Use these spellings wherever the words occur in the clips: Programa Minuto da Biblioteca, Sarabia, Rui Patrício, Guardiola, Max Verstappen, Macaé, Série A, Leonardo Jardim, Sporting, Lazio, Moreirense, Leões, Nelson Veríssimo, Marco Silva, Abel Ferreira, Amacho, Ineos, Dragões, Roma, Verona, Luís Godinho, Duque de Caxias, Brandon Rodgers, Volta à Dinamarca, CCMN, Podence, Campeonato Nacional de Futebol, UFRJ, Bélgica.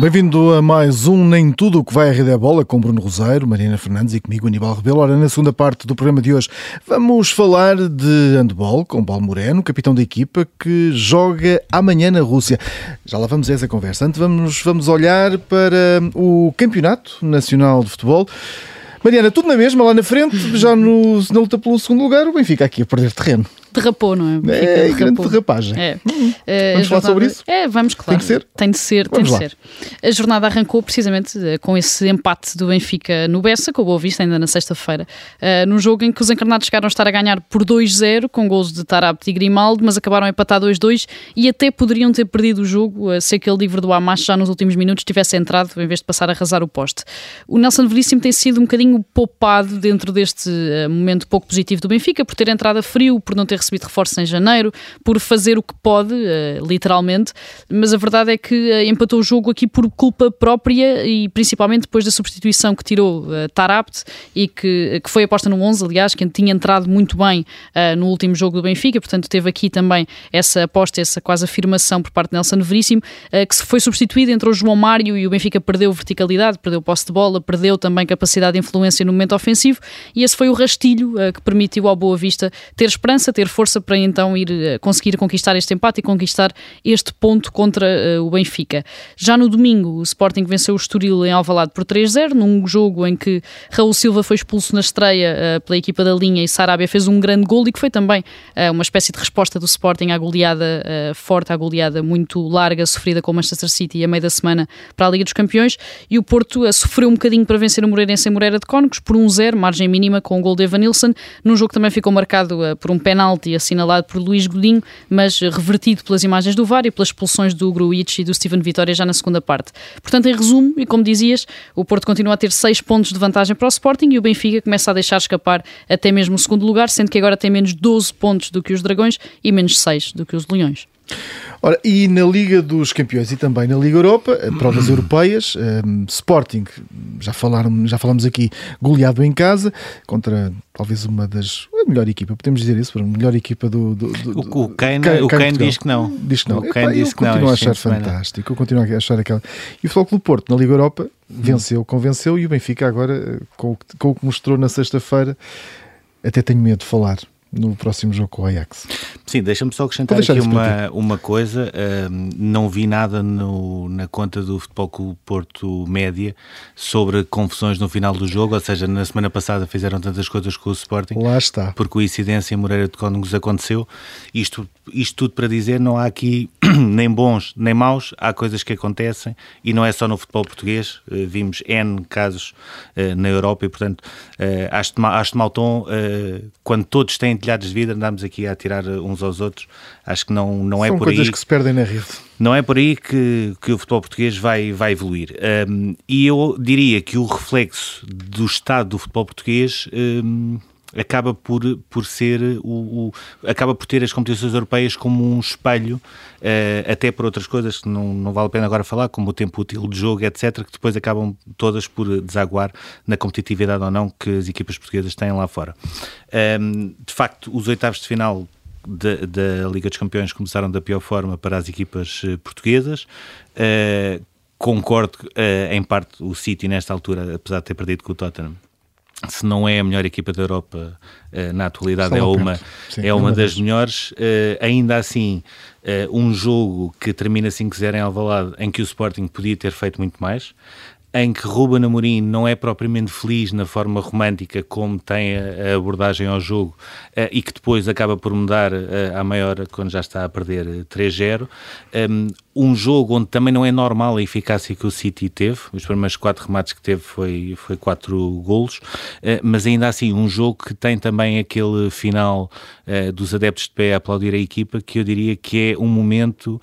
Bem-vindo a mais um Nem Tudo O Que Vai à Rede da Bola, com Bruno Roseiro, Mariana Fernandes e comigo, Aníbal Rebelo. Ora, na segunda parte do programa de hoje vamos falar de handball com Paulo Moreno, capitão da equipa que joga amanhã na Rússia. Já lá vamos a essa conversa. Antes vamos olhar para o Campeonato Nacional de Futebol. Mariana, tudo na mesma, lá na frente, já na luta pelo segundo lugar, o Benfica aqui a perder terreno. Derrapou, não é? É, grande derrapagem. É. Vamos falar sobre isso? É, vamos, claro. Tem de ser? Tem de ser. A jornada arrancou precisamente com esse empate do Benfica no Bessa, com o Boavista, ainda na sexta-feira, num jogo em que os encarnados chegaram a estar a ganhar por 2-0, com gols de Tarabti e Grimaldo, mas acabaram a empatar 2-2 e até poderiam ter perdido o jogo se aquele livre do Amacho já nos últimos minutos tivesse entrado, em vez de passar a arrasar o poste. O Nelson Veríssimo tem sido um bocadinho poupado dentro deste momento pouco positivo do Benfica, por ter entrado a frio, por não ter recebido reforços em janeiro, por fazer o que pode, literalmente, mas a verdade é que empatou o jogo aqui por culpa própria e principalmente depois da substituição que tirou Tarabti e que foi aposta no 11, aliás, que tinha entrado muito bem no último jogo do Benfica, portanto teve aqui também essa aposta, essa quase afirmação por parte de Nelson Veríssimo, que se foi substituído, entrou João Mário e o Benfica perdeu verticalidade, perdeu posse de bola, perdeu também capacidade de influência no momento ofensivo e esse foi o rastilho que permitiu ao Boavista ter esperança, ter força para então conseguir conquistar este empate e conquistar este ponto contra o Benfica. Já no domingo, o Sporting venceu o Estoril em Alvalade por 3-0, num jogo em que Raul Silva foi expulso na estreia pela equipa da linha e Sarabia fez um grande gol e que foi também uma espécie de resposta do Sporting à goleada forte, à goleada muito larga sofrida com o Manchester City a meio da semana para a Liga dos Campeões, e o Porto sofreu um bocadinho para vencer o Moreirense em Moreira de Cónegos por 1-0, margem mínima, com o gol de Evanilson, num jogo que também ficou marcado por um penalti assinalado por Luís Godinho, mas revertido pelas imagens do VAR e pelas expulsões do Gruitch e do Steven Vitória já na segunda parte. Portanto, em resumo, e como dizias, o Porto continua a ter 6 pontos de vantagem para o Sporting e o Benfica começa a deixar escapar até mesmo o segundo lugar, sendo que agora tem menos 12 pontos do que os Dragões e menos 6 do que os Leões. Ora, e na Liga dos Campeões e também na Liga Europa, provas europeias, Sporting, já falámos aqui, goleado em casa, contra talvez a melhor equipa, podemos dizer isso, a melhor equipa do o Kane diz que não. Eu continuo a achar aquela. E o Futebol Clube Porto, na Liga Europa, venceu, convenceu, e o Benfica agora, com o que mostrou na sexta-feira, até tenho medo de falar no próximo jogo com o Ajax. Sim, deixa-me só acrescentar aqui uma coisa. Não vi nada na conta do Futebol Clube Porto Média sobre confusões no final do jogo, ou seja, na semana passada fizeram tantas coisas com o Sporting. Lá está. Por coincidência, em Moreira de Cónegos aconteceu. Isto tudo para dizer, não há aqui nem bons nem maus, há coisas que acontecem e não é só no futebol português, vimos N casos na Europa e, portanto, acho de mau tom quando todos têm telhados de vida, andámos aqui a atirar uns aos outros, acho que não é por aí. São coisas que se perdem na rede. Não é por aí que o futebol português vai evoluir. E eu diria que o reflexo do estado do futebol português acaba por ser acaba por ter as competições europeias como um espelho, até por outras coisas que não vale a pena agora falar, como o tempo útil de jogo, etc, que depois acabam todas por desaguar na competitividade ou não que as equipas portuguesas têm lá fora. De facto, os oitavos de final da Liga dos Campeões começaram da pior forma para as equipas portuguesas. Concordo em parte o City nesta altura, apesar de ter perdido com o Tottenham, se não é a melhor equipa da Europa na atualidade, é uma das melhores. Ainda assim, um jogo que termina 5-0 em Alvalade, em que o Sporting podia ter feito muito mais, em que Ruben Amorim não é propriamente feliz na forma romântica como tem a abordagem ao jogo e que depois acaba por mudar à meia hora quando já está a perder 3-0. Um jogo onde também não é normal a eficácia que o City teve, os primeiros 4 remates que teve foi 4 golos, mas ainda assim um jogo que tem também aquele final dos adeptos de pé a aplaudir a equipa, que eu diria que é um momento,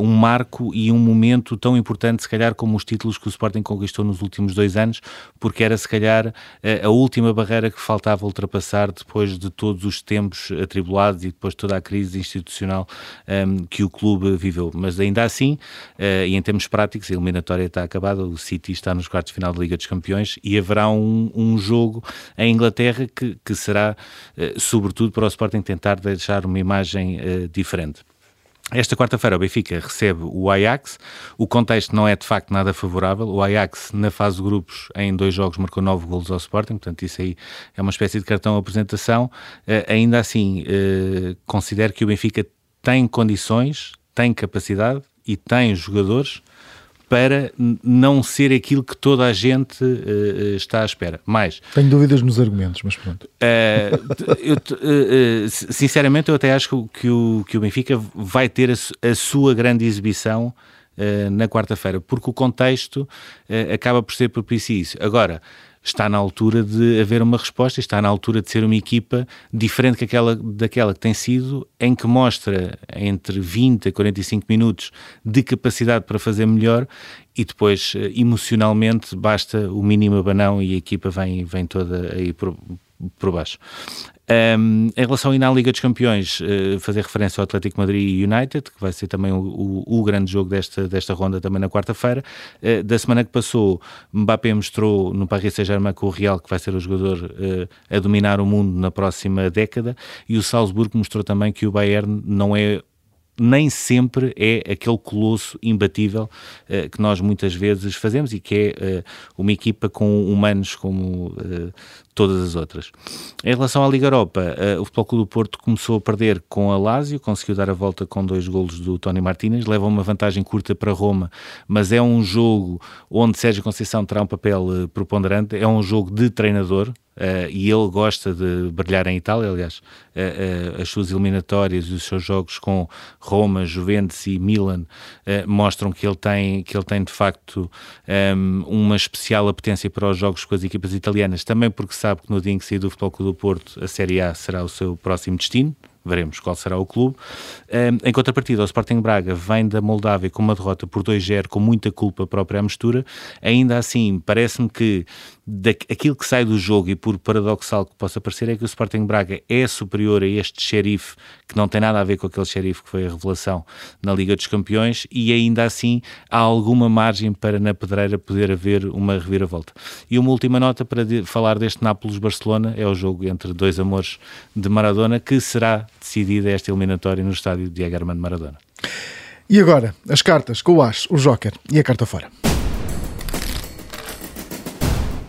um marco e um momento tão importante se calhar como os títulos que o Sporting conquistou nos últimos 2 anos, porque era se calhar a última barreira que faltava ultrapassar depois de todos os tempos atribulados e depois de toda a crise institucional que o clube viveu, mas ainda assim, e em termos práticos, a eliminatória está acabada, o City está nos quartos de final da Liga dos Campeões e haverá um jogo em Inglaterra que será, sobretudo para o Sporting, tentar deixar uma imagem diferente. Esta quarta-feira o Benfica recebe o Ajax, o contexto não é de facto nada favorável, o Ajax na fase de grupos em 2 jogos marcou 9 golos ao Sporting, portanto isso aí é uma espécie de cartão à apresentação, ainda assim considero que o Benfica tem condições, tem capacidade e tem jogadores para não ser aquilo que toda a gente está à espera. Mais, tenho dúvidas nos argumentos, mas pronto. Sinceramente, eu até acho que o Benfica vai ter a sua grande exibição na quarta-feira, porque o contexto acaba por ser propício a isso. Agora, está na altura de haver uma resposta, está na altura de ser uma equipa diferente daquela que tem sido, em que mostra entre 20 a 45 minutos de capacidade para fazer melhor e depois, emocionalmente, basta o mínimo abanão e a equipa vem toda aí por baixo. Em relação ainda à Liga dos Campeões, fazer referência ao Atlético Madrid e United, que vai ser também o grande jogo desta ronda também na quarta-feira. Da semana que passou, Mbappé mostrou no Paris Saint-Germain com o Real que vai ser o jogador a dominar o mundo na próxima década, e o Salzburgo mostrou também que o Bayern não é, nem sempre é aquele colosso imbatível que nós muitas vezes fazemos e que é uma equipa com humanos como todas as outras. Em relação à Liga Europa, o Futebol Clube do Porto começou a perder com a Lazio, conseguiu dar a volta com 2 golos do Tony Martínez, leva uma vantagem curta para Roma, mas é um jogo onde Sérgio Conceição terá um papel preponderante, é um jogo de treinador, e ele gosta de brilhar em Itália, aliás, as suas eliminatórias e os seus jogos com Roma, Juventus e Milan mostram que ele tem de facto uma especial apetência para os jogos com as equipas italianas, também porque sabe que no dia em que sair do Futebol Clube do Porto a Série A será o seu próximo destino. Veremos qual será o clube. Em contrapartida, o Sporting Braga vem da Moldávia com uma derrota por 2-0, com muita culpa própria à mistura. Ainda assim, parece-me que aquilo que sai do jogo, e por paradoxal que possa parecer, é que o Sporting Braga é superior a este Xerife, que não tem nada a ver com aquele Xerife que foi a revelação na Liga dos Campeões, e ainda assim há alguma margem para na pedreira poder haver uma reviravolta. E uma última nota para falar deste Nápoles-Barcelona, é o jogo entre dois amores de Maradona, que será decidida esta eliminatória no estádio de Armando Maradona. E agora, as cartas com o As, o Joker e a carta fora.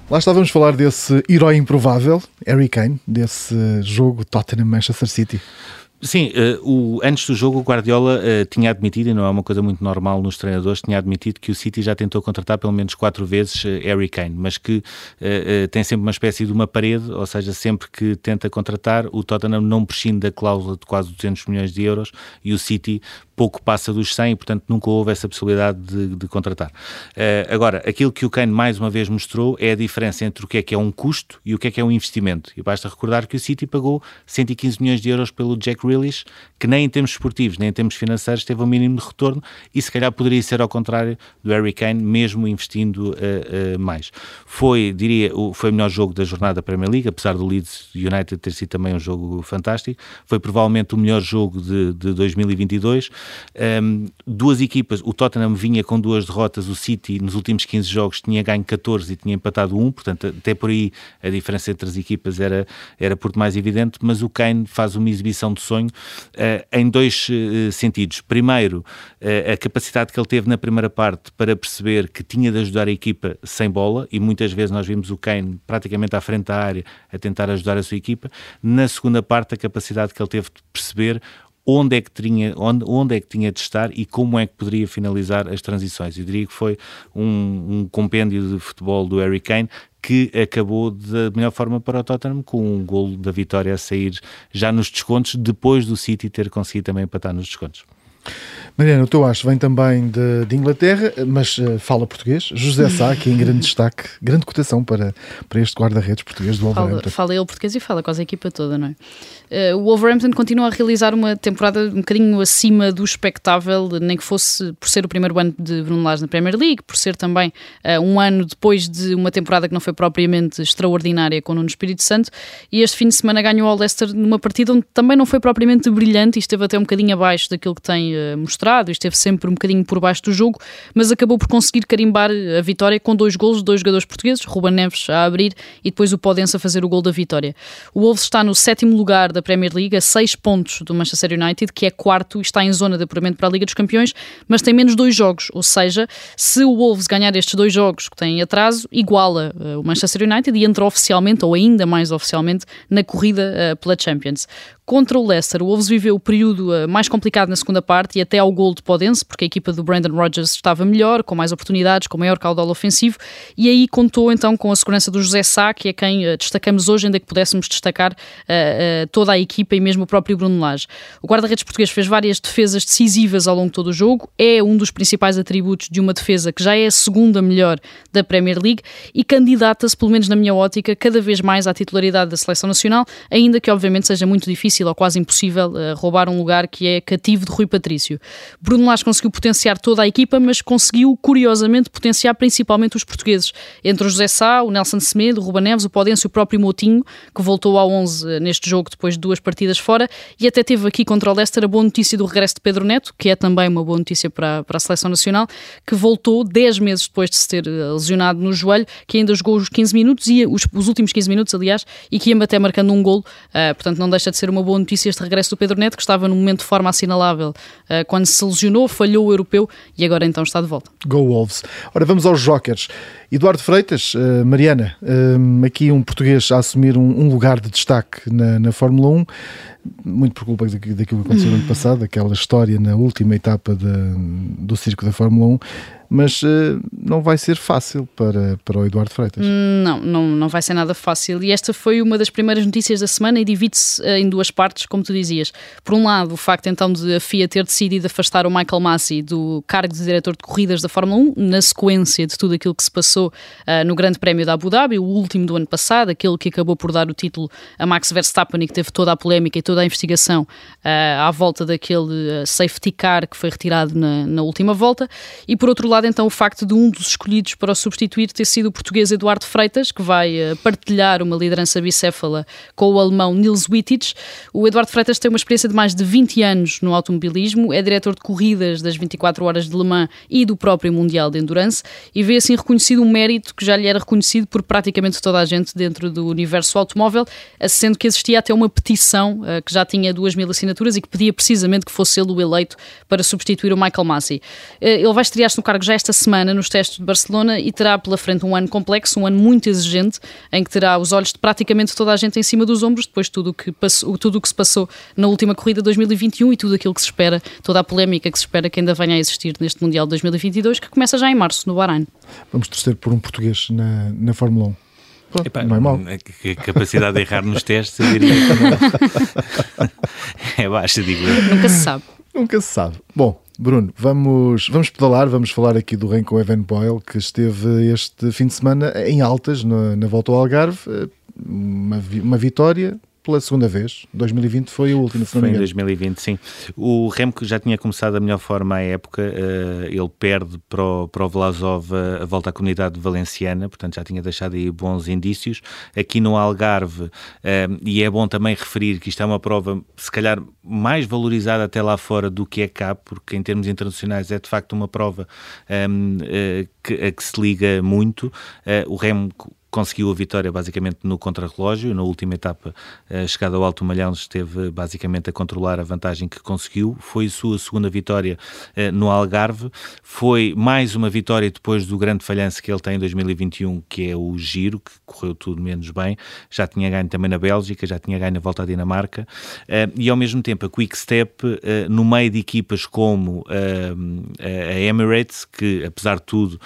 Lá estávamos a falar desse herói improvável, Harry Kane, desse jogo Tottenham-Manchester City. Sim, antes do jogo o Guardiola tinha admitido, e não é uma coisa muito normal nos treinadores, tinha admitido que o City já tentou contratar pelo menos 4 vezes Harry Kane, mas que tem sempre uma espécie de uma parede, ou seja, sempre que tenta contratar, o Tottenham não prescinde da cláusula de quase 200 milhões de euros e o City pouco passa dos 100 e, portanto, nunca houve essa possibilidade de contratar. Agora, aquilo que o Kane mais uma vez mostrou é a diferença entre o que é um custo e o que é um investimento. E basta recordar que o City pagou 115 milhões de euros pelo Jack Grealish, que nem em termos esportivos, nem em termos financeiros, teve um mínimo de retorno e se calhar poderia ser ao contrário do Harry Kane, mesmo investindo mais. Foi o melhor jogo da jornada da Premier League, apesar do Leeds United ter sido também um jogo fantástico. Foi provavelmente o melhor jogo de 2022. Duas equipas, o Tottenham vinha com 2 derrotas, o City nos últimos 15 jogos tinha ganho 14 e tinha empatado 1, portanto até por aí a diferença entre as equipas era por demais evidente, mas o Kane faz uma exibição de sonho em dois sentidos. Primeiro, a capacidade que ele teve na primeira parte para perceber que tinha de ajudar a equipa sem bola, e muitas vezes nós vimos o Kane praticamente à frente da área a tentar ajudar a sua equipa. Na segunda parte, a capacidade que ele teve de perceber onde é que tinha de estar e como é que poderia finalizar as transições. Eu diria que foi um compêndio de futebol do Harry Kane que acabou da melhor forma para o Tottenham, com um golo da vitória a sair já nos descontos, depois do City ter conseguido também empatar nos descontos. Mariana, o teu As vem também de Inglaterra, mas fala português. José Sá, que é em grande destaque, grande cotação para este guarda-redes português do Wolverhampton. Fala ele português e fala quase a equipa toda, não é? O Wolverhampton continua a realizar uma temporada um bocadinho acima do expectável, nem que fosse por ser o primeiro ano de Bruno Lage na Premier League, por ser também um ano depois de uma temporada que não foi propriamente extraordinária com o Nuno Espírito Santo, e este fim de semana ganhou ao Leicester numa partida onde também não foi propriamente brilhante e esteve até um bocadinho abaixo daquilo que tem mostrado. inesperado e esteve sempre um bocadinho por baixo do jogo, mas acabou por conseguir carimbar a vitória com 2 golos de 2 jogadores portugueses, Ruben Neves a abrir e depois o Podence a fazer o gol da vitória. O Wolves está no 7º lugar da Premier League, a 6 pontos do Manchester United, que é 4º e está em zona de apuramento para a Liga dos Campeões, mas tem menos 2 jogos, ou seja, se o Wolves ganhar estes 2 jogos que tem atraso, iguala o Manchester United e entra oficialmente, ou ainda mais oficialmente, na corrida pela Champions. Contra o Leicester, o Wolves viveu o período mais complicado na segunda parte e até ao gol de Podence, porque a equipa do Brandon Rodgers estava melhor, com mais oportunidades, com maior caudal ofensivo, e aí contou então com a segurança do José Sá, que é quem destacamos hoje, ainda que pudéssemos destacar toda a equipa e mesmo o próprio Bruno Lage. O guarda-redes português fez várias defesas decisivas ao longo de todo o jogo, é um dos principais atributos de uma defesa que já é a segunda melhor da Premier League e candidata-se, pelo menos na minha ótica, cada vez mais à titularidade da Seleção Nacional, ainda que obviamente seja muito difícil ou quase impossível roubar um lugar que é cativo de Rui Patrício. Bruno Lage conseguiu potenciar toda a equipa, mas conseguiu curiosamente potenciar principalmente os portugueses, entre o José Sá, o Nelson Semedo, o Ruben Neves, o Podence e o próprio Moutinho, que voltou ao 11 neste jogo depois de 2 partidas fora, e até teve aqui contra o Leicester a boa notícia do regresso de Pedro Neto, que é também uma boa notícia para a Seleção Nacional, que voltou 10 meses depois de se ter lesionado no joelho, que ainda jogou os 15 minutos, e os últimos 15 minutos aliás, e que ia até marcando um golo, portanto não deixa de ser uma boa notícia este regresso do Pedro Neto, que estava num momento de forma assinalável quando se lesionou, falhou o europeu e agora então está de volta. Go Wolves! Ora, vamos aos jokers. Eduardo Freitas, Mariana, aqui um português a assumir um lugar de destaque na Fórmula 1, muito por culpa daquilo que aconteceu no ano passado, aquela história na última etapa do circo da Fórmula 1, mas não vai ser fácil para o Eduardo Freitas. Não vai ser nada fácil, e esta foi uma das primeiras notícias da semana e divide-se em 2 partes, como tu dizias. Por um lado, o facto então de a FIA ter decidido afastar o Michael Masi do cargo de diretor de corridas da Fórmula 1, na sequência de tudo aquilo que se passou no Grande Prémio da Abu Dhabi, o último do ano passado, aquele que acabou por dar o título a Max Verstappen e que teve toda a polémica e toda a investigação à volta daquele safety car que foi retirado na última volta. E por outro lado, então, o facto de um dos escolhidos para o substituir ter sido o português Eduardo Freitas, que vai partilhar uma liderança bicéfala com o alemão Nils Wittich. O Eduardo Freitas tem uma experiência de mais de 20 anos no automobilismo, é diretor de corridas das 24 horas de Le Mans e do próprio Mundial de Endurance, e vê assim reconhecido um mérito que já lhe era reconhecido por praticamente toda a gente dentro do universo automóvel, sendo que existia até uma petição que já tinha 2.000 assinaturas e que pedia precisamente que fosse ele o eleito para substituir o Michael Masi. Ele vai estrear-se no cargo já esta semana nos testes de Barcelona e terá pela frente um ano complexo, um ano muito exigente, em que terá os olhos de praticamente toda a gente em cima dos ombros, depois de tudo o que se passou na última corrida de 2021 e tudo aquilo que se espera, toda a polémica que se espera que ainda venha a existir neste Mundial de 2022, que começa já em março, no Bahrein. Vamos torcer por um português na Fórmula 1. Epá, não é mal. A capacidade de errar nos testes é baixa, digo. Nunca se sabe. Nunca se sabe. Bom, Bruno, vamos pedalar, vamos falar aqui do Renko Evan Boyle, que esteve este fim de semana em altas na Volta ao Algarve, uma vitória pela segunda vez. 2020 foi o último. Foi em 2020, sim. O Remco já tinha começado da melhor forma à época, ele perde para o Vlasov a volta à comunidade valenciana, portanto já tinha deixado aí bons indícios. Aqui no Algarve, e é bom também referir que isto é uma prova se calhar mais valorizada até lá fora do que é cá, porque em termos internacionais é de facto uma prova a que se liga muito. O Remco conseguiu a vitória basicamente no contrarrelógio, na última etapa, chegada ao Alto Malhão, esteve basicamente a controlar a vantagem que conseguiu. Foi sua segunda vitória no Algarve, foi mais uma vitória depois do grande falhanço que ele tem em 2021, que é o Giro, que correu tudo menos bem, já tinha ganho também na Bélgica, já tinha ganho na Volta à Dinamarca, e ao mesmo tempo a Quick Step, no meio de equipas como a Emirates, que apesar de tudo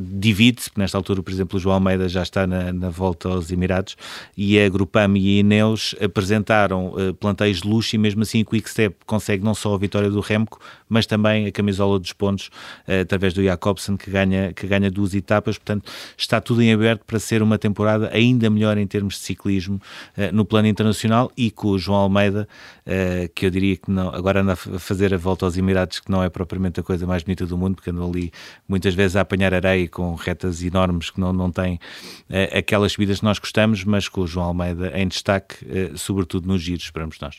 divide-se, nesta altura, por exemplo, o João Almeida já está na volta aos Emirados, e a Grupama e a Ineos apresentaram plantéis de luxo, e mesmo assim o Quick Step consegue não só a vitória do Remco, mas também a camisola dos pontos através do Jacobsen, que ganha 2 etapas. Portanto, está tudo em aberto para ser uma temporada ainda melhor em termos de ciclismo no plano internacional, e com o João Almeida, que eu diria que não, agora anda a fazer a volta aos Emirados, que não é propriamente a coisa mais bonita do mundo, porque andou ali muitas vezes a apanhar areia com retas enormes que não têm aquelas subidas que nós gostamos, mas com o João Almeida em destaque, sobretudo nos giros, esperamos nós.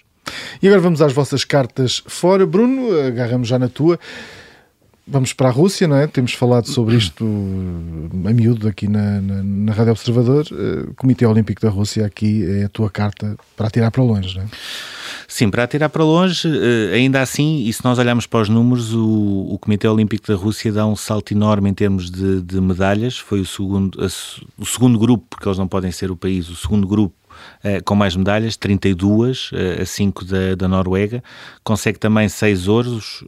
E agora vamos às vossas cartas fora. Bruno, agarramos já na tua. Vamos para a Rússia, não é? Temos falado sobre isto a miúdo aqui na Rádio Observador. Comitê Olímpico da Rússia, aqui é a tua carta para atirar para longe, não é? Sim, para atirar para longe. Ainda assim, e se nós olharmos para os números, o Comitê Olímpico da Rússia dá um salto enorme em termos de medalhas. Foi o segundo grupo, porque eles não podem ser o país, o segundo grupo com mais medalhas, 32 a 5 da Noruega. Consegue também 6 ouros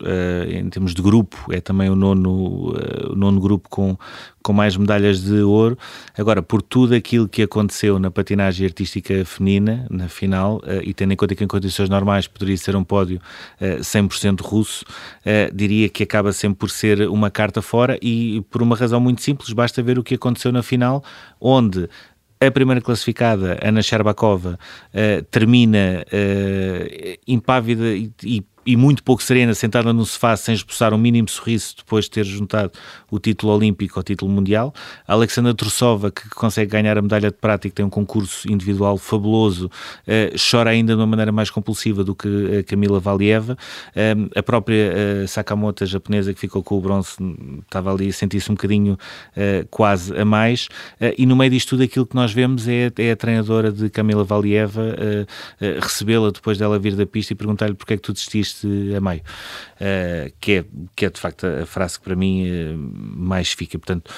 em termos de grupo, é também o nono grupo com mais medalhas de ouro. Agora, por tudo aquilo que aconteceu na patinagem artística feminina na final, e tendo em conta que em condições normais poderia ser um pódio 100% russo, diria que acaba sempre por ser uma carta fora, e por uma razão muito simples, basta ver o que aconteceu na final, onde a primeira classificada, Ana Sherbakova, termina impávida e muito pouco serena, sentada no sofá sem esboçar um mínimo sorriso depois de ter juntado o título olímpico ao título mundial. A Alexandra Trussova, que consegue ganhar a medalha de prata e que tem um concurso individual fabuloso, chora ainda de uma maneira mais compulsiva do que a Camila Valieva. A própria Sakamoto, a japonesa, que ficou com o bronze, estava ali a sentir-se um bocadinho quase a mais. E no meio disto tudo, aquilo que nós vemos é a treinadora de Camila Valieva recebê-la depois dela vir da pista e perguntar-lhe porque é que tu desististe a meio, que é de facto a frase que para mim mais fica. Portanto,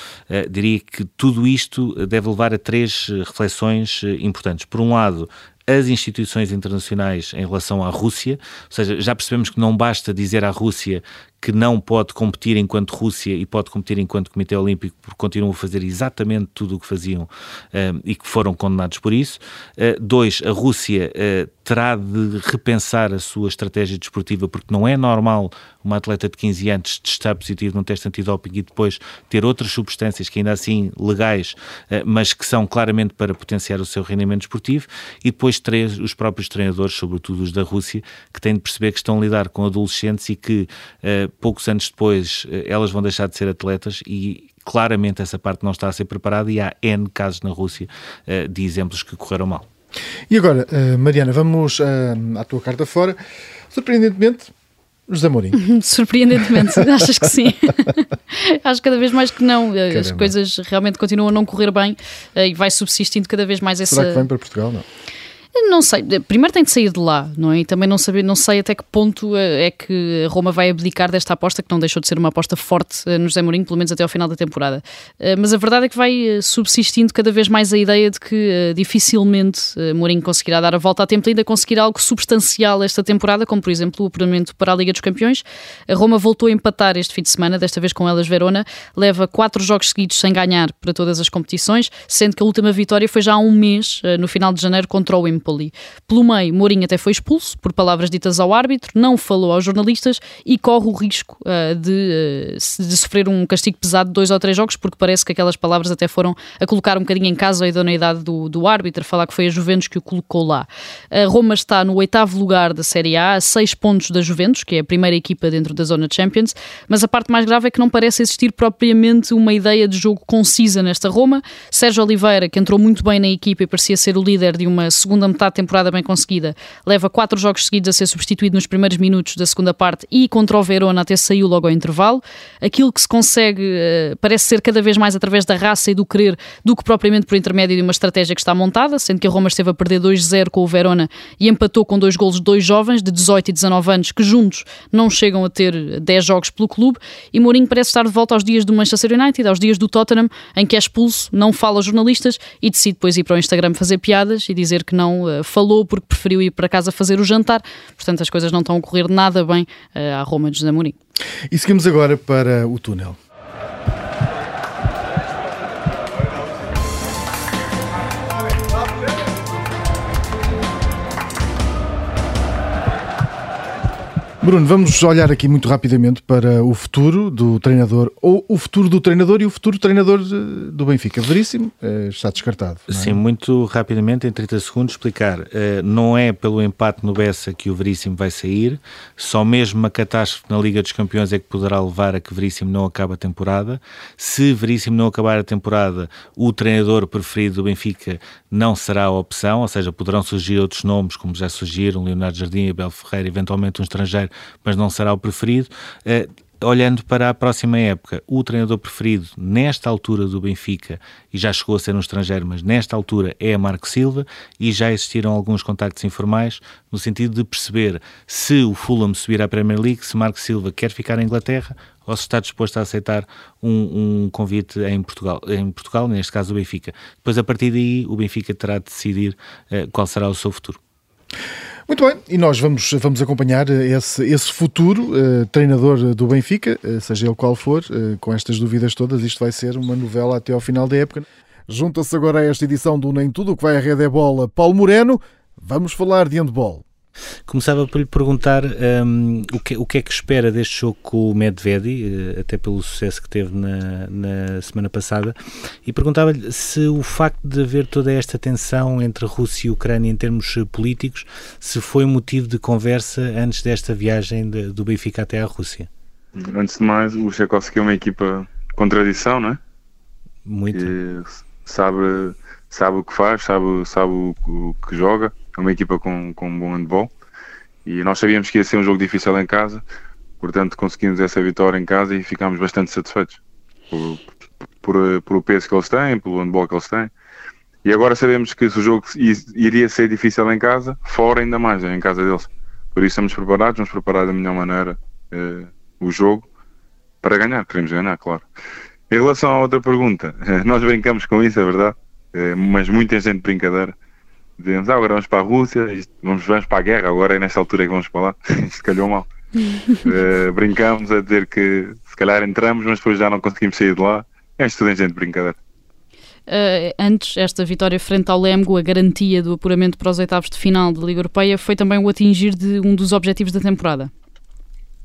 diria que tudo isto deve levar a 3 reflexões importantes. Por um lado, as instituições internacionais em relação à Rússia, ou seja, já percebemos que não basta dizer à Rússia que não pode competir enquanto Rússia e pode competir enquanto Comitê Olímpico, porque continuam a fazer exatamente tudo o que faziam e que foram condenados por isso. 2, a Rússia terá de repensar a sua estratégia desportiva, porque não é normal uma atleta de 15 anos testar positivo num teste antidoping e depois ter outras substâncias que ainda assim legais, mas que são claramente para potenciar o seu rendimento desportivo. E depois 3, os próprios treinadores, sobretudo os da Rússia, que têm de perceber que estão a lidar com adolescentes e que poucos anos depois elas vão deixar de ser atletas e claramente essa parte não está a ser preparada, e há N casos na Rússia de exemplos que correram mal. E agora, Mariana, vamos à tua carta fora. Surpreendentemente, José Mourinho. Surpreendentemente, achas que sim? Acho cada vez mais que não. Caramba. As coisas realmente continuam a não correr bem e vai subsistindo cada vez mais essa... Será que vem para Portugal? Não. Não sei, primeiro tem de sair de lá, não é? E também não sei até que ponto é que a Roma vai abdicar desta aposta, que não deixou de ser uma aposta forte no José Mourinho, pelo menos até ao final da temporada. Mas a verdade é que vai subsistindo cada vez mais a ideia de que dificilmente Mourinho conseguirá dar a volta a tempo e ainda conseguir algo substancial esta temporada, como por exemplo o apuramento para a Liga dos Campeões. A Roma voltou a empatar este fim de semana, desta vez com Hellas Verona, leva 4 jogos seguidos sem ganhar para todas as competições, sendo que a última vitória foi já há um mês, no final de janeiro, contra o Empoli. Pelo meio, Mourinho até foi expulso por palavras ditas ao árbitro, não falou aos jornalistas e corre o risco de sofrer um castigo pesado de 2 ou 3 jogos, porque parece que aquelas palavras até foram a colocar um bocadinho em causa a idoneidade do árbitro, falar que foi a Juventus que o colocou lá. A Roma está no 8º lugar da Série A, a 6 pontos da Juventus, que é a primeira equipa dentro da zona de Champions, mas a parte mais grave é que não parece existir propriamente uma ideia de jogo concisa nesta Roma. Sérgio Oliveira, que entrou muito bem na equipa e parecia ser o líder de uma segunda metade de temporada bem conseguida, leva 4 jogos seguidos a ser substituído nos primeiros minutos da segunda parte e contra o Verona até saiu logo ao intervalo. Aquilo que se consegue parece ser cada vez mais através da raça e do querer do que propriamente por intermédio de uma estratégia que está montada, sendo que a Roma esteve a perder 2-0 com o Verona e empatou com 2 golos de 2 jovens de 18 e 19 anos que juntos não chegam a ter 10 jogos pelo clube, e Mourinho parece estar de volta aos dias do Manchester United, aos dias do Tottenham, em que é expulso, não fala aos jornalistas e decide depois ir para o Instagram fazer piadas e dizer que não falou porque preferiu ir para casa fazer o jantar. Portanto, as coisas não estão a correr nada bem à Roma de José Mourinho. E seguimos agora para o túnel. Bruno, vamos olhar aqui muito rapidamente para o futuro do treinador, ou o futuro do treinador e o futuro treinador do Benfica. Veríssimo está descartado, não é? Sim, muito rapidamente, em 30 segundos, explicar. Não é pelo empate no Bessa que o Veríssimo vai sair, só mesmo uma catástrofe na Liga dos Campeões é que poderá levar a que Veríssimo não acabe a temporada. Se Veríssimo não acabar a temporada, o treinador preferido do Benfica não será a opção, ou seja, poderão surgir outros nomes, como já surgiram, Leonardo Jardim, Abel Ferreira, eventualmente um estrangeiro, mas não será o preferido. Olhando para a próxima época, o treinador preferido nesta altura do Benfica, e já chegou a ser um estrangeiro, mas nesta altura é Marco Silva, e já existiram alguns contactos informais no sentido de perceber se o Fulham subir à Premier League, se Marco Silva quer ficar na Inglaterra ou se está disposto a aceitar um convite em Portugal, neste caso o Benfica. Depois, a partir daí, o Benfica terá de decidir qual será o seu futuro. Muito bem, e nós vamos acompanhar esse futuro treinador do Benfica, seja ele qual for, com estas dúvidas todas. Isto vai ser uma novela até ao final da época. Junta-se agora a esta edição do Nem Tudo O Que Vai à Rede da Bola, Paulo Moreno. Vamos falar de handball. Começava por lhe perguntar o que é que espera deste jogo com o Medvedi, até pelo sucesso que teve na semana passada, e perguntava-lhe se o facto de haver toda esta tensão entre Rússia e Ucrânia em termos políticos, se foi motivo de conversa antes desta viagem do Benfica até à Rússia. Antes de mais, o Tchaikovsky é uma equipa de contradição, não é? Muito. Que sabe o que faz, sabe o que joga. É uma equipa com um bom handball, e nós sabíamos que ia ser um jogo difícil em casa, portanto conseguimos essa vitória em casa e ficámos bastante satisfeitos por o peso que eles têm, pelo handball que eles têm, e agora sabemos que se o jogo iria ser difícil em casa, fora ainda mais, em casa deles. Por isso estamos preparados, vamos preparar da melhor maneira o jogo para ganhar, queremos ganhar, claro. Em relação à outra pergunta, nós brincamos com isso, é verdade, mas muita gente brincadeira. Dizemos, agora vamos para a Rússia, vamos para a guerra, agora é nesta altura que vamos para lá. Isto calhou mal. Brincámos a dizer que se calhar entramos, mas depois já não conseguimos sair de lá. É isto tudo em gente de brincadeira. Antes, esta vitória frente ao Lemgo, a garantia do apuramento para os oitavos de final da Liga Europeia, foi também o atingir de um dos objetivos da temporada?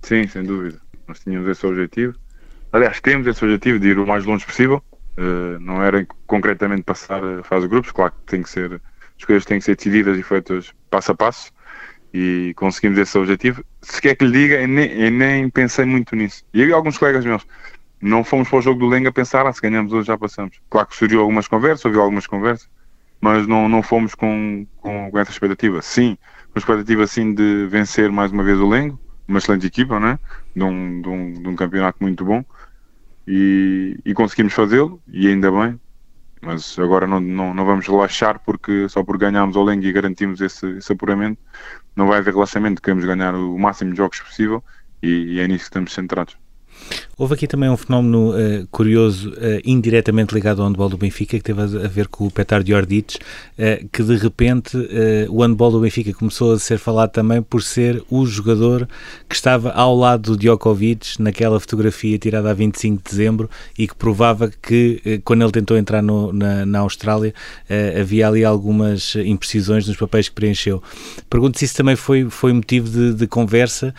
Sim, sem dúvida. Nós tínhamos esse objetivo. Aliás, temos esse objetivo de ir o mais longe possível. Não era concretamente passar a fase de grupos, claro que tem que ser... As coisas têm que ser decididas e feitas passo a passo, e conseguimos esse objetivo. Se quer que lhe diga, eu nem pensei muito nisso. E eu, alguns colegas meus, não fomos para o jogo do Lenga a pensar, se ganhamos hoje já passamos. Claro que surgiu algumas conversas, houve algumas conversas, mas não fomos com essa expectativa. Sim, com a expectativa sim de vencer mais uma vez o Lenga, uma excelente equipa, não é? De um campeonato muito bom, e conseguimos fazê-lo, e ainda bem. Mas agora não vamos relaxar, porque só por ganharmos o Lengue e garantimos esse apuramento, não vai haver relaxamento. Queremos ganhar o máximo de jogos possível, e é nisso que estamos centrados. Houve aqui também um fenómeno curioso, indiretamente ligado ao handball do Benfica, que teve a ver com o Petar Diordic, que de repente o handball do Benfica começou a ser falado também por ser o jogador que estava ao lado do Djokovic naquela fotografia tirada a 25 de dezembro e que provava que quando ele tentou entrar na Austrália havia ali algumas imprecisões nos papéis que preencheu. Pergunto se isso também foi motivo de conversa,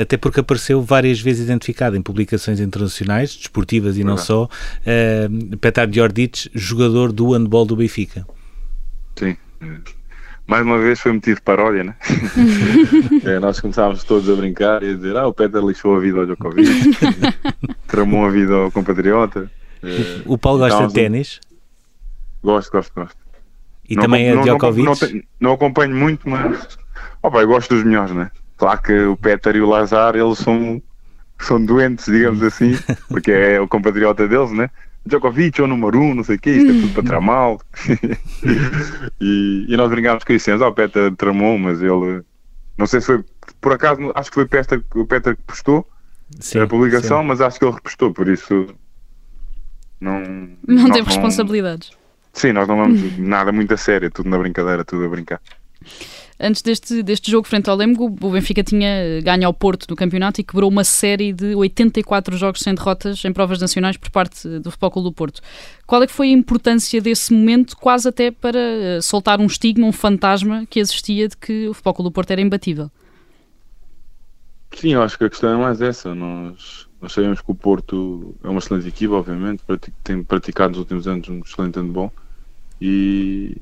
até porque apareceu várias vezes identificado em publicações internacionais, desportivas e não só, Petar Diordic, jogador do handball do Benfica. Sim. Mais uma vez foi motivo de paródia, né? Nós começámos todos a brincar e a dizer, o Petar lixou a vida ao Djokovic, tramou a vida ao compatriota. O Paulo gosta de ténis? Gosto. E não também é Djokovic? Não acompanho muito, mas... eu gosto dos melhores, né? Claro que o Petar e o Lazar, eles são doentes, digamos assim, porque é o compatriota deles, né? Djokovic é o número 1, não sei o quê, isto é tudo para tramar. E nós brincámos com isso, o Petar tramou, mas ele, não sei se foi, por acaso, acho que foi o Petar que postou, sim, a publicação, sim. Mas acho que ele repostou, por isso não teve responsabilidades. Sim, nós não vamos nada muito a sério, tudo na brincadeira, tudo a brincar. Antes deste jogo frente ao Lemgo, o Benfica tinha ganho ao Porto do campeonato e quebrou uma série de 84 jogos sem derrotas em provas nacionais por parte do Futebol Clube do Porto. Qual é que foi a importância desse momento, quase até para soltar um estigma, um fantasma que existia de que o Futebol Clube do Porto era imbatível? Sim, eu acho que a questão é mais essa. Nós sabemos que o Porto é uma excelente equipa, obviamente, tem praticado nos últimos anos um excelente handball e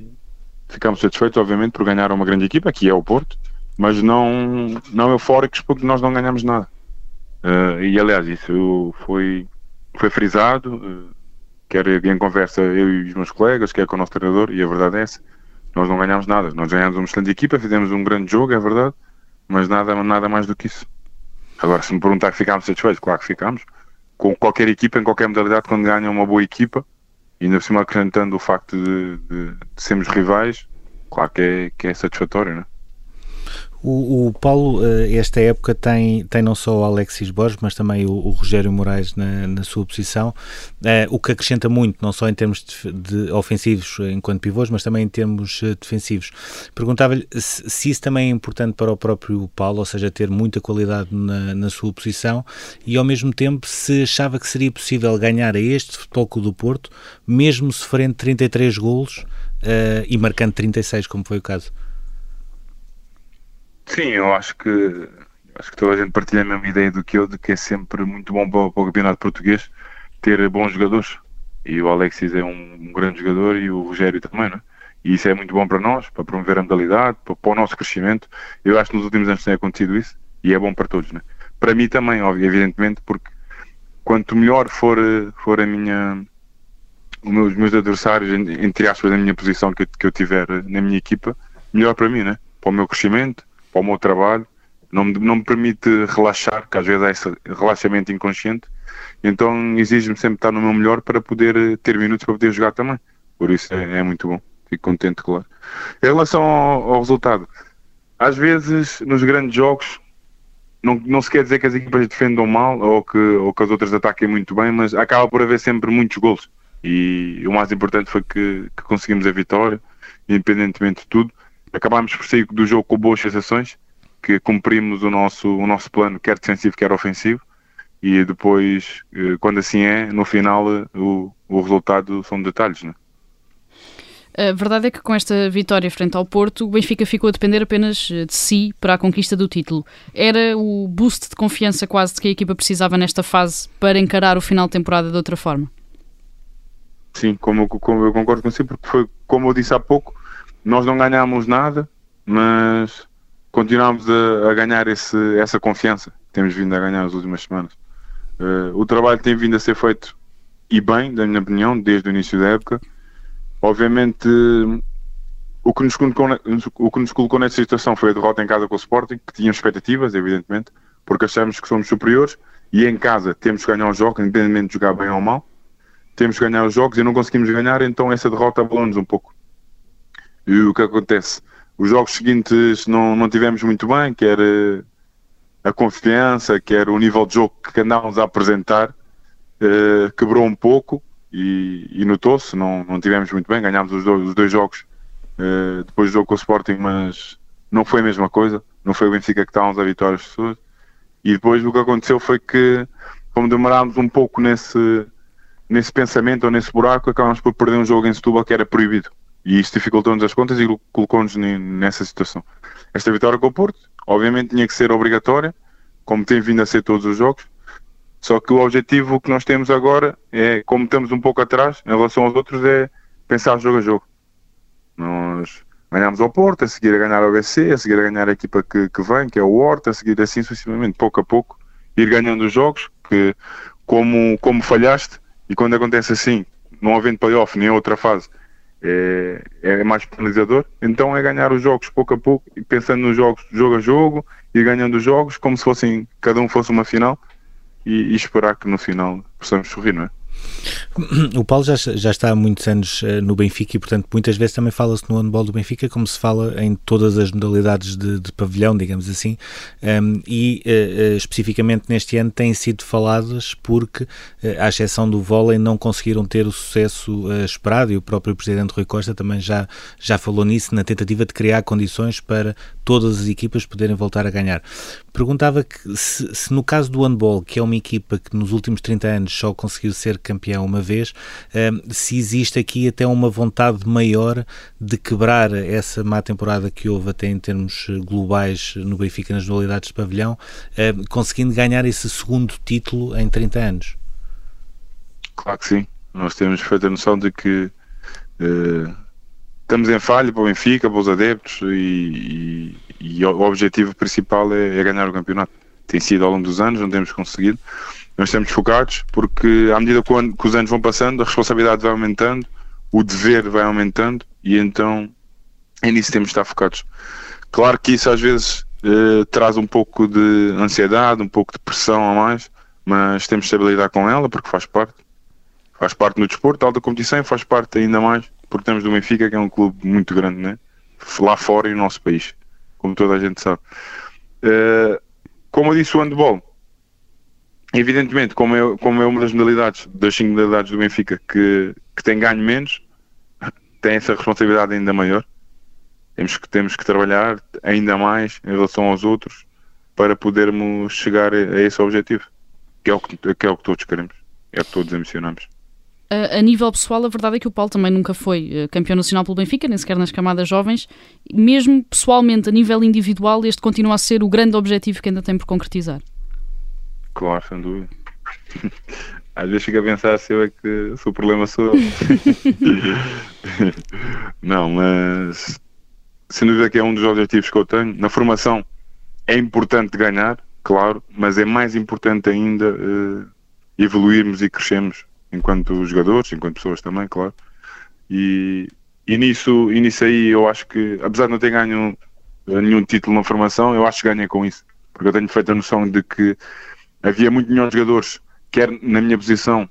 ficámos satisfeitos, obviamente, por ganhar uma grande equipa, que é o Porto, mas não eufóricos porque nós não ganhamos nada. E aliás, isso foi frisado, quer em conversa eu e os meus colegas, quer com o nosso treinador, e a verdade é essa, nós não ganhámos nada. Nós ganhámos uma excelente equipa, fizemos um grande jogo, é verdade, mas nada mais do que isso. Agora, se me perguntar que ficámos satisfeitos, claro que ficámos. Com qualquer equipa, em qualquer modalidade, quando ganha uma boa equipa, e ainda por cima acrescentando o facto de sermos rivais, claro que é satisfatório, não é? O Paulo, esta época, tem não só o Alexis Borges, mas também o Rogério Moraes na sua posição, o que acrescenta muito, não só em termos de ofensivos enquanto pivôs, mas também em termos defensivos. Perguntava-lhe se isso também é importante para o próprio Paulo, ou seja, ter muita qualidade na sua posição, e ao mesmo tempo se achava que seria possível ganhar a este Futebol Clube do Porto, mesmo sofrendo 33 golos e marcando 36, como foi o caso. Sim, eu acho que toda a gente partilha a mesma ideia do que eu, de que é sempre muito bom para o campeonato português ter bons jogadores, e o Alexis é um grande jogador e o Rogério também, não é? E isso é muito bom para nós, para promover a modalidade, para o nosso crescimento. Eu acho que nos últimos anos tem acontecido isso e é bom para todos, não é? Para mim também, óbvio, evidentemente, porque quanto melhor for os meus adversários, entre aspas, na minha posição que eu tiver na minha equipa, melhor para mim, não é? Para o meu crescimento, para o meu trabalho, não me permite relaxar, que às vezes há esse relaxamento inconsciente, então exige-me sempre estar no meu melhor para poder ter minutos para poder jogar também, por isso é muito bom, fico contente, claro. Em relação ao resultado, às vezes nos grandes jogos não se quer dizer que as equipas defendam mal ou que as outras ataquem muito bem, mas acaba por haver sempre muitos golos, e o mais importante foi que conseguimos a vitória, independentemente de tudo. Acabámos por sair do jogo com boas sensações, que cumprimos o nosso plano, quer defensivo, quer ofensivo, e depois, quando assim é, no final, o resultado são detalhes, não é? A verdade é que com esta vitória frente ao Porto, o Benfica ficou a depender apenas de si para a conquista do título. Era o boost de confiança quase de que a equipa precisava nesta fase para encarar o final de temporada de outra forma? Sim, como eu concordo consigo, porque foi, como eu disse há pouco, nós não ganhámos nada, mas continuámos a ganhar essa confiança que temos vindo a ganhar nas últimas semanas. O trabalho tem vindo a ser feito, e bem, na minha opinião, desde o início da época. Obviamente, o que nos colocou nessa situação foi a derrota em casa com o Sporting, que tínhamos expectativas, evidentemente, porque achamos que somos superiores, e em casa temos que ganhar os jogos, independentemente de jogar bem ou mal, temos que ganhar os jogos e não conseguimos ganhar, então essa derrota abalou-nos um pouco. E o que acontece? Os jogos seguintes não tivemos muito bem, quer a confiança, quer o nível de jogo que andávamos a apresentar, quebrou um pouco e notou-se, não tivemos muito bem. Ganhámos os dois jogos depois do jogo com o Sporting, mas não foi a mesma coisa, não foi o Benfica que estávamos a vitória as pessoas. E depois o que aconteceu foi que, como demorámos um pouco nesse pensamento ou nesse buraco, acabámos por perder um jogo em Setúbal que era proibido. E isso dificultou-nos as contas e colocou-nos nessa situação. Esta vitória com o Porto, obviamente, tinha que ser obrigatória, como tem vindo a ser todos os jogos, só que o objetivo que nós temos agora é, como estamos um pouco atrás em relação aos outros, é pensar jogo a jogo. Nós ganhámos ao Porto, a seguir a ganhar ao BC, a seguir a ganhar a equipa que vem, que é o Horta, a seguir assim sucessivamente, pouco a pouco, ir ganhando os jogos, que como falhaste, e quando acontece assim, não havendo playoff nem outra fase, é mais penalizador. Então é ganhar os jogos pouco a pouco, e pensando nos jogos jogo a jogo, e ganhando os jogos como se fossem, cada um fosse uma final, e esperar que no final possamos sorrir, não é? O Paulo já está há muitos anos no Benfica e, portanto, muitas vezes também fala-se no handball do Benfica como se fala em todas as modalidades de pavilhão, digamos assim, especificamente neste ano têm sido faladas porque, à exceção do vôlei, não conseguiram ter o sucesso esperado, e o próprio Presidente Rui Costa também já falou nisso, na tentativa de criar condições para todas as equipas poderem voltar a ganhar. Perguntava que, se no caso do handball, que é uma equipa que nos últimos 30 anos só conseguiu cerca campeão uma vez, se existe aqui até uma vontade maior de quebrar essa má temporada que houve até em termos globais no Benfica nas dualidades de pavilhão, conseguindo ganhar esse segundo título em 30 anos? Claro que sim, nós temos feita noção de que estamos em falha para o Benfica, para os adeptos, e o objetivo principal é ganhar o campeonato. Tem sido ao longo dos anos, não temos conseguido, nós estamos focados porque à medida que os anos vão passando, a responsabilidade vai aumentando, o dever vai aumentando, e então é nisso que temos de estar focados. Claro que isso às vezes traz um pouco de ansiedade, um pouco de pressão a mais, mas temos de saber lidar com ela porque faz parte no desporto, alta competição, faz parte ainda mais porque temos do Benfica, que é um clube muito grande, né? Lá fora e no nosso país, como toda a gente sabe. Como eu disse, o handball, evidentemente, como é uma das modalidades, das 5 modalidades do Benfica que tem ganho menos, tem essa responsabilidade ainda maior. Temos que trabalhar ainda mais em relação aos outros para podermos chegar a esse objetivo, que é o que todos queremos, é o que todos ambicionamos. A nível pessoal, a verdade é que o Paulo também nunca foi campeão nacional pelo Benfica, nem sequer nas camadas jovens. Mesmo pessoalmente, a nível individual, este continua a ser o grande objetivo que ainda tem por concretizar. Claro, sem dúvida. Às vezes fico a pensar se eu é que sou o problema, sou eu. Não, mas sem dúvida que é um dos objetivos que eu tenho. Na formação é importante ganhar, claro, mas é mais importante ainda evoluirmos e crescermos enquanto jogadores, enquanto pessoas também, claro, e nisso aí eu acho que, apesar de não ter ganho nenhum título na formação, eu acho que ganhei com isso, porque eu tenho feito a noção de que havia muito melhores jogadores, quer na minha posição,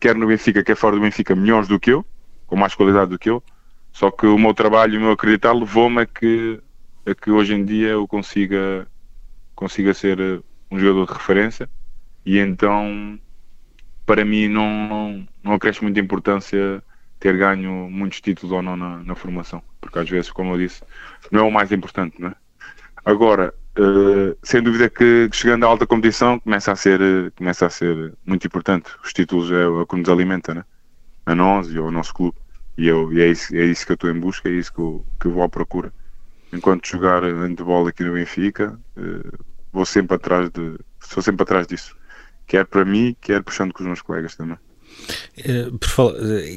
quer no Benfica, quer fora do Benfica, melhores do que eu, com mais qualidade do que eu, só que o meu trabalho e o meu acreditar levou-me a que hoje em dia eu consiga ser um jogador de referência, e então para mim não acresce muita importância ter ganho muitos títulos ou não na formação, porque às vezes, como eu disse, não é o mais importante, não é? Agora, sem dúvida que chegando à alta competição começa a ser muito importante. Os títulos é o que nos alimenta, não é? A nós e ao nosso clube, e é isso que eu estou em busca, é isso que eu vou à procura. Enquanto jogar handebol aqui no Benfica, sou sempre atrás disso. Quer para mim, quer puxando com os meus colegas também.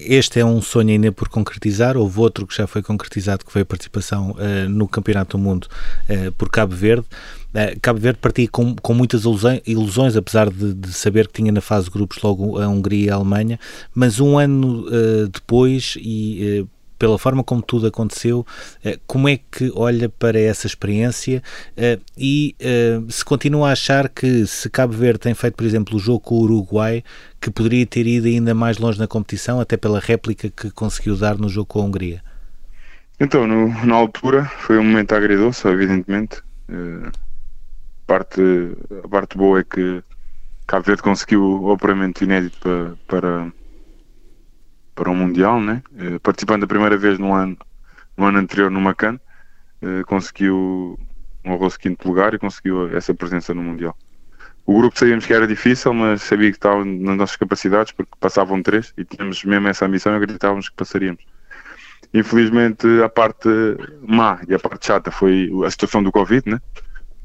Este é um sonho ainda por concretizar. Houve outro que já foi concretizado, que foi a participação no Campeonato do Mundo por Cabo Verde. Cabo Verde partia com muitas ilusões, apesar de saber que tinha na fase de grupos logo a Hungria e a Alemanha, mas um ano depois e pela forma como tudo aconteceu, como é que olha para essa experiência e se continua a achar que, se Cabo Verde tem feito, por exemplo, o jogo com o Uruguai, que poderia ter ido ainda mais longe na competição, até pela réplica que conseguiu dar no jogo com a Hungria? Então, na altura, foi um momento agridoce, evidentemente. A parte boa é que Cabo Verde conseguiu o operamento inédito para o Mundial, né? Participando a primeira vez no ano anterior no Macan, conseguiu o seguinte lugar e conseguiu essa presença no Mundial. O grupo sabíamos que era difícil, mas sabia que estava nas nossas capacidades, porque passavam 3 e tínhamos mesmo essa ambição e acreditávamos que passaríamos. Infelizmente, a parte má e a parte chata foi a situação do Covid, né?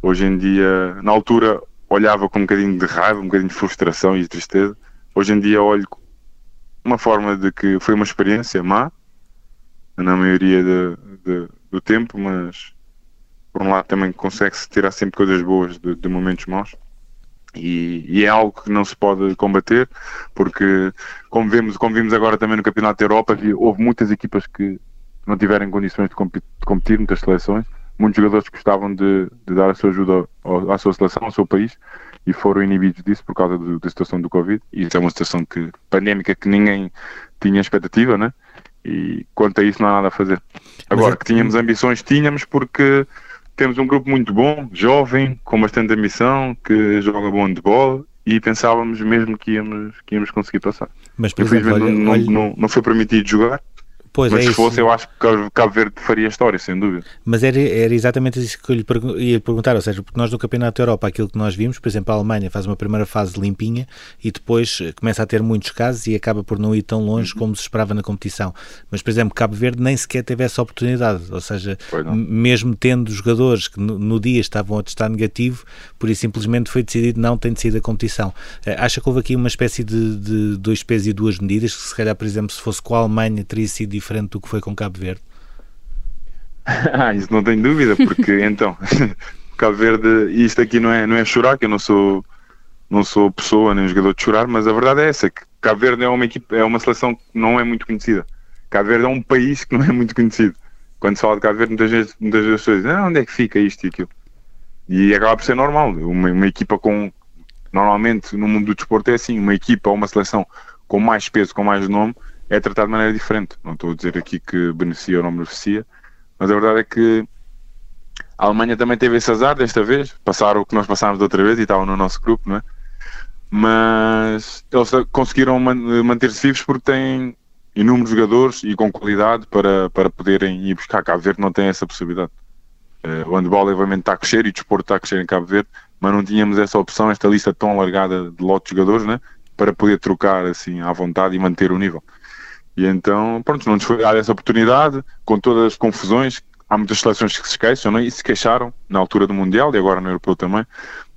Hoje em dia, na altura, olhava com um bocadinho de raiva, um bocadinho de frustração e de tristeza. Hoje em dia olho uma forma de que foi uma experiência má, na maioria do tempo, mas por um lado também consegue-se tirar sempre coisas boas de momentos maus, e é algo que não se pode combater, porque como vimos agora também no Campeonato da Europa, houve muitas equipas que não tiveram condições de competir, muitas seleções, muitos jogadores que gostavam de dar a sua ajuda à sua seleção, ao seu país, e foram inibidos disso por causa da situação do Covid. Isso é uma situação pandémica que ninguém tinha expectativa, né? E quanto a isso não há nada a fazer. Agora, que tínhamos ambições, tínhamos, porque temos um grupo muito bom, jovem, com bastante ambição, que joga bom handebol, e pensávamos mesmo que íamos conseguir passar. Mas, por exemplo, infelizmente não foi permitido jogar. Pois, mas é se isso. Fosse, eu acho que Cabo Verde faria história, sem dúvida. Mas era exatamente isso que eu lhe ia perguntar, ou seja, porque nós no Campeonato da Europa, aquilo que nós vimos, por exemplo, a Alemanha faz uma primeira fase limpinha e depois começa a ter muitos casos e acaba por não ir tão longe como se esperava na competição. Mas, por exemplo, Cabo Verde nem sequer teve essa oportunidade, ou seja, mesmo tendo jogadores que no dia estavam a testar negativo, por isso simplesmente foi decidido, não tem de sair da competição. Acha que houve aqui uma espécie de dois pesos e duas medidas, que se calhar, por exemplo, se fosse com a Alemanha, teria sido diferente do que foi com Cabo Verde? Isso não tenho dúvida, porque então Cabo Verde, isto aqui não é chorar, que eu não sou pessoa nem jogador de chorar, mas a verdade é essa, que Cabo Verde é uma equipe, é uma seleção que não é muito conhecida. Cabo Verde é um país que não é muito conhecido. Quando se fala de Cabo Verde, muitas vezes as pessoas dizem, onde é que fica isto e aquilo? E acaba por ser normal, uma equipa com, normalmente no mundo do desporto é assim, uma equipa ou uma seleção com mais peso, com mais nome, é tratado de maneira diferente. Não estou a dizer aqui que beneficia ou não beneficia, mas a verdade é que a Alemanha também teve esse azar desta vez, passaram o que nós passámos da outra vez e estavam no nosso grupo, não é? Mas eles conseguiram manter-se vivos porque têm inúmeros jogadores e com qualidade para poderem ir buscar. Cabo Verde não tem essa possibilidade. O handball, obviamente, está a crescer e o desporto está a crescer em Cabo Verde, mas não tínhamos essa opção, esta lista tão alargada de lotes de jogadores, né, para poder trocar assim à vontade e manter o nível. E então, pronto, não nos foi dada essa oportunidade, com todas as confusões. Há muitas seleções que se queixam, né, e se queixaram na altura do Mundial e agora no Europeu também,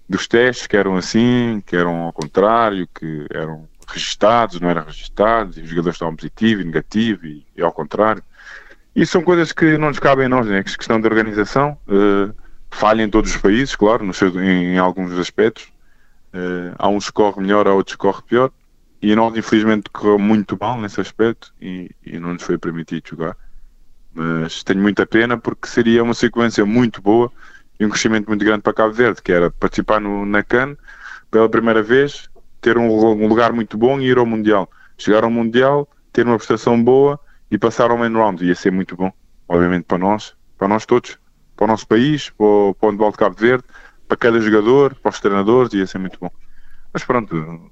dos testes que eram assim, que eram ao contrário, que eram registados, não eram registados, e os jogadores estavam positivo e negativo e ao contrário. E são coisas que não nos cabem a nós, né? Que questão de organização, falha em todos os países, claro, em alguns aspectos. Há uns que corre melhor, há outros que corre pior. E nós, infelizmente, correu muito mal nesse aspecto e não nos foi permitido jogar. Mas tenho muita pena, porque seria uma sequência muito boa e um crescimento muito grande para Cabo Verde, que era participar na CAN pela primeira vez, ter um lugar muito bom e ir ao Mundial. Chegar ao Mundial, ter uma prestação boa e passar ao main round. Ia ser muito bom, obviamente, para nós todos, para o nosso país, para o handball de Cabo Verde, para cada jogador, para os treinadores, ia ser muito bom. Mas pronto,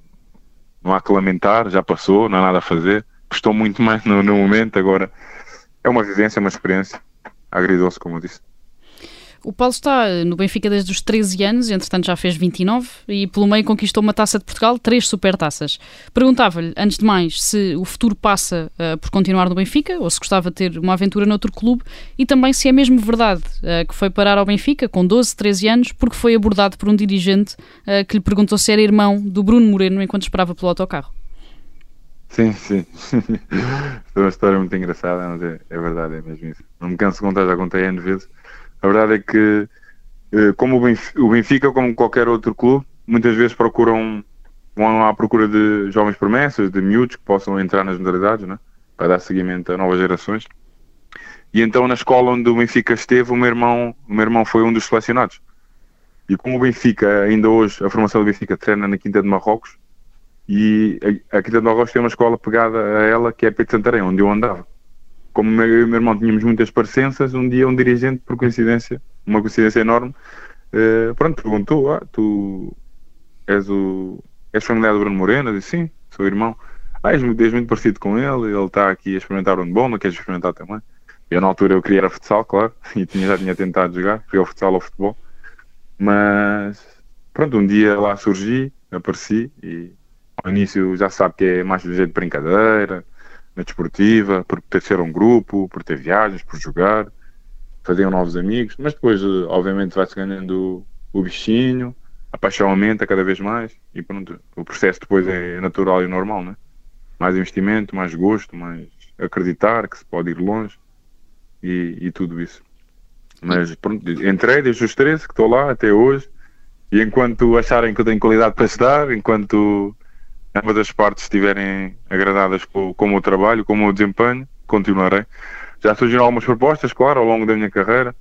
não há que lamentar, já passou, não há nada a fazer. Custou muito mais no momento, agora é uma vivência, uma experiência agridoce, como eu disse. O Paulo está no Benfica desde os 13 anos, entretanto já fez 29, e pelo meio conquistou uma Taça de Portugal, 3 supertaças. Perguntava-lhe, antes de mais, se o futuro passa por continuar no Benfica, ou se gostava de ter uma aventura noutro clube, e também se é mesmo verdade que foi parar ao Benfica com 12, 13 anos, porque foi abordado por um dirigente que lhe perguntou se era irmão do Bruno Moreno enquanto esperava pelo autocarro. Sim. Foi uma história muito engraçada, mas é verdade, é mesmo isso. Não me canso de contar, já contei N vezes. A verdade é que, como o Benfica, como qualquer outro clube, muitas vezes vão à procura de jovens promessas, de miúdos que possam entrar nas modalidades, né, para dar seguimento a novas gerações. E então, na escola onde o Benfica esteve, o meu irmão foi um dos selecionados. E como o Benfica, ainda hoje, a formação do Benfica treina na Quinta de Marrocos, e a Quinta de Marrocos tem uma escola pegada a ela, que é Pedro Santarém, onde eu andava. Como eu e o meu irmão tínhamos muitas parecenças, um dia um dirigente, por coincidência, uma coincidência enorme, perguntou, tu és familiar do Bruno Moreno? Eu disse, sim, sou irmão. És muito parecido com ele está aqui a experimentar o handball, não queres experimentar também? Eu na altura eu queria era futsal, claro, e já tinha tentado jogar, fui ao futsal, ao futebol, mas pronto, um dia lá surgi, apareci, e ao início já sabe que é mais do jeito de brincadeira, na desportiva, por pertencer a um grupo, por ter viagens, por jogar, faziam novos amigos, mas depois obviamente vai-se ganhando o bichinho, a paixão aumenta cada vez mais e pronto, o processo depois é natural e normal, né? Mais investimento, mais gosto, mais acreditar que se pode ir longe e tudo isso. Mas pronto, entrei desde os 13 que estou lá até hoje, e enquanto acharem que eu tenho qualidade para estudar, enquanto ambas as partes estiverem agradadas com o meu trabalho, com o meu desempenho, continuarei. Já surgiram algumas propostas, claro, ao longo da minha carreira,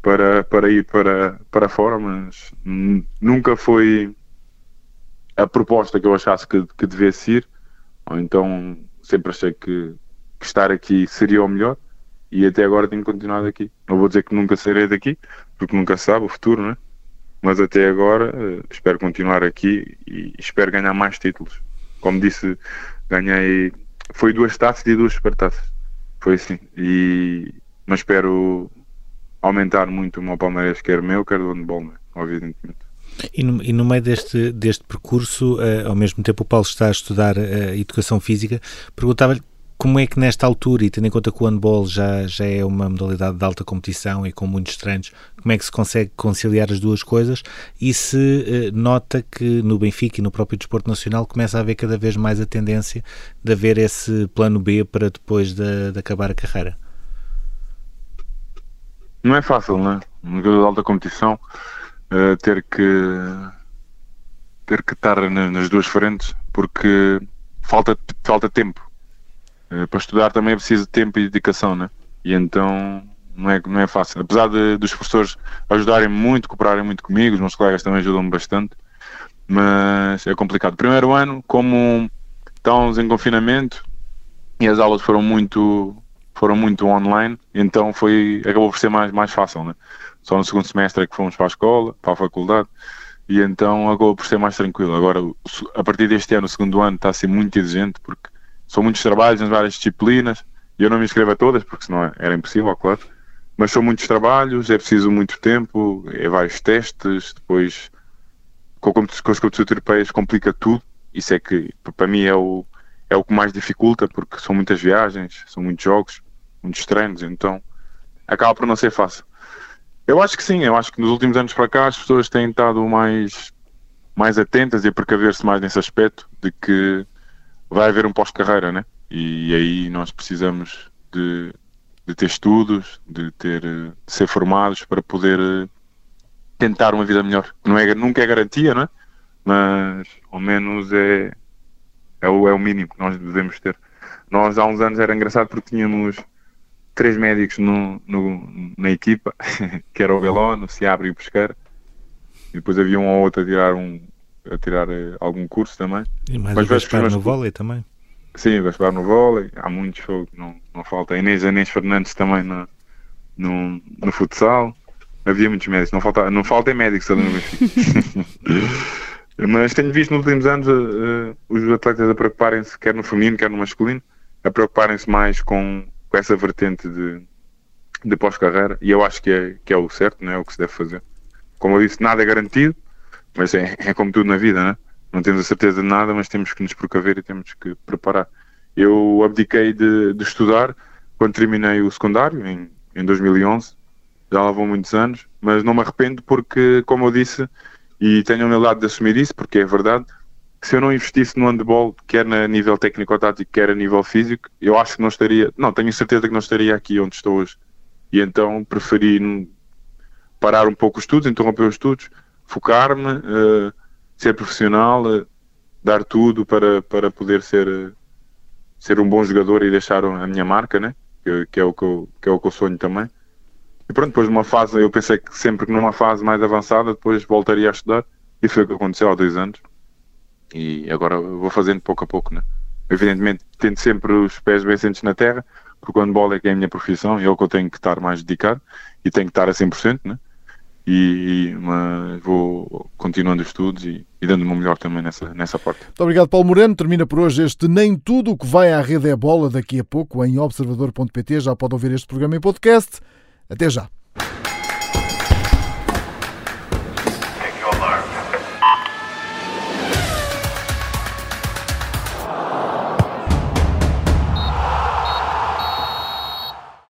para ir para fora, mas nunca foi a proposta que eu achasse que devesse ir, ou então sempre achei que estar aqui seria o melhor, e até agora tenho continuado aqui. Não vou dizer que nunca sairei daqui, porque nunca se sabe o futuro, não é? Mas até agora espero continuar aqui e espero ganhar mais títulos. Como disse, ganhei, foi 2 taças e 2 supertaças. Foi sim. Mas espero aumentar muito o meu palmarés, quer meu, quer do handball, obviamente. E no meio deste percurso, ao mesmo tempo o Paulo está a estudar Educação Física, perguntava-lhe como é que nesta altura, e tendo em conta que o handball já é uma modalidade de alta competição e com muitos treinos, como é que se consegue conciliar as duas coisas, e se nota que no Benfica e no próprio desporto nacional começa a haver cada vez mais a tendência de haver esse plano B para depois de acabar a carreira? Não é fácil, não é? No nível de alta competição, ter que estar nas duas frentes, porque falta tempo. Para estudar também é preciso tempo e dedicação, né? E então não é fácil. Apesar dos professores ajudarem muito, cooperarem muito comigo, os meus colegas também ajudam-me bastante, mas é complicado. Primeiro ano, como estávamos em confinamento e as aulas foram muito online, então acabou por ser mais fácil, né? Só no segundo semestre é que fomos para a escola, para a faculdade, e então acabou por ser mais tranquilo. Agora, a partir deste ano, o segundo ano, está a ser muito exigente, porque são muitos trabalhos nas várias disciplinas, e eu não me inscrevo a todas, porque senão era impossível, claro, mas são muitos trabalhos, é preciso muito tempo, é vários testes, depois com as competições europeias complica tudo. Isso é que, para mim, é o que mais dificulta, porque são muitas viagens, são muitos jogos, muitos treinos, então acaba por não ser fácil. Eu acho que sim, eu acho que nos últimos anos para cá as pessoas têm estado mais atentas e a precaver-se mais nesse aspecto de que vai haver um pós-carreira, né? E aí nós precisamos de ter estudos, de ser formados para poder tentar uma vida melhor. Nunca é garantia, né? Mas ao menos é o mínimo que nós devemos ter. Nós há uns anos era engraçado porque tínhamos 3 médicos na equipa, que era o Belón, o Seabra e o Pesqueira, e depois havia um ou outro a tirar algum curso também. E mais o Gaspar no vôlei também. Sim, o Gaspar no vôlei, há muitos jogos, não falta. Inês Fernandes também no futsal. Havia muitos médicos, não faltam médicos ali no Benfica. Mas tenho visto nos últimos anos os atletas a preocuparem-se, quer no feminino, quer no masculino, a preocuparem-se mais com essa vertente de pós-carreira, e eu acho que é o certo, não é? O que se deve fazer. Como eu disse, nada é garantido, mas é como tudo na vida, né? Não temos a certeza de nada, mas temos que nos precaver e temos que preparar. Eu abdiquei de estudar quando terminei o secundário, em 2011, já lá vão muitos anos, mas não me arrependo porque, como eu disse, e tenho a humildade de assumir isso, porque é verdade, que se eu não investisse no handball, quer a nível técnico-tático, quer a nível físico, eu acho que não estaria, não, tenho certeza que não estaria aqui onde estou hoje. E então preferi parar um pouco os estudos, interromper os estudos, focar-me, ser profissional, dar tudo para poder ser um bom jogador e deixar a minha marca, né? que é o que eu sonho também. E pronto, depois de uma fase, eu pensei que sempre que numa fase mais avançada, depois voltaria a estudar, e foi o que aconteceu há 2 anos. E agora vou fazendo pouco a pouco, né? Evidentemente, tendo sempre os pés bem sentidos na terra, porque o handball é que é a minha profissão, e é o que eu tenho que estar mais dedicado, e tenho que estar a 100%, né? Mas vou continuando os estudos e dando-me o melhor também nessa parte. Muito obrigado, Paulo Moreno. Termina por hoje este Nem Tudo O Que Vai à Rede da Bola. Daqui a pouco em observador.pt já pode ouvir este programa em podcast. Até já.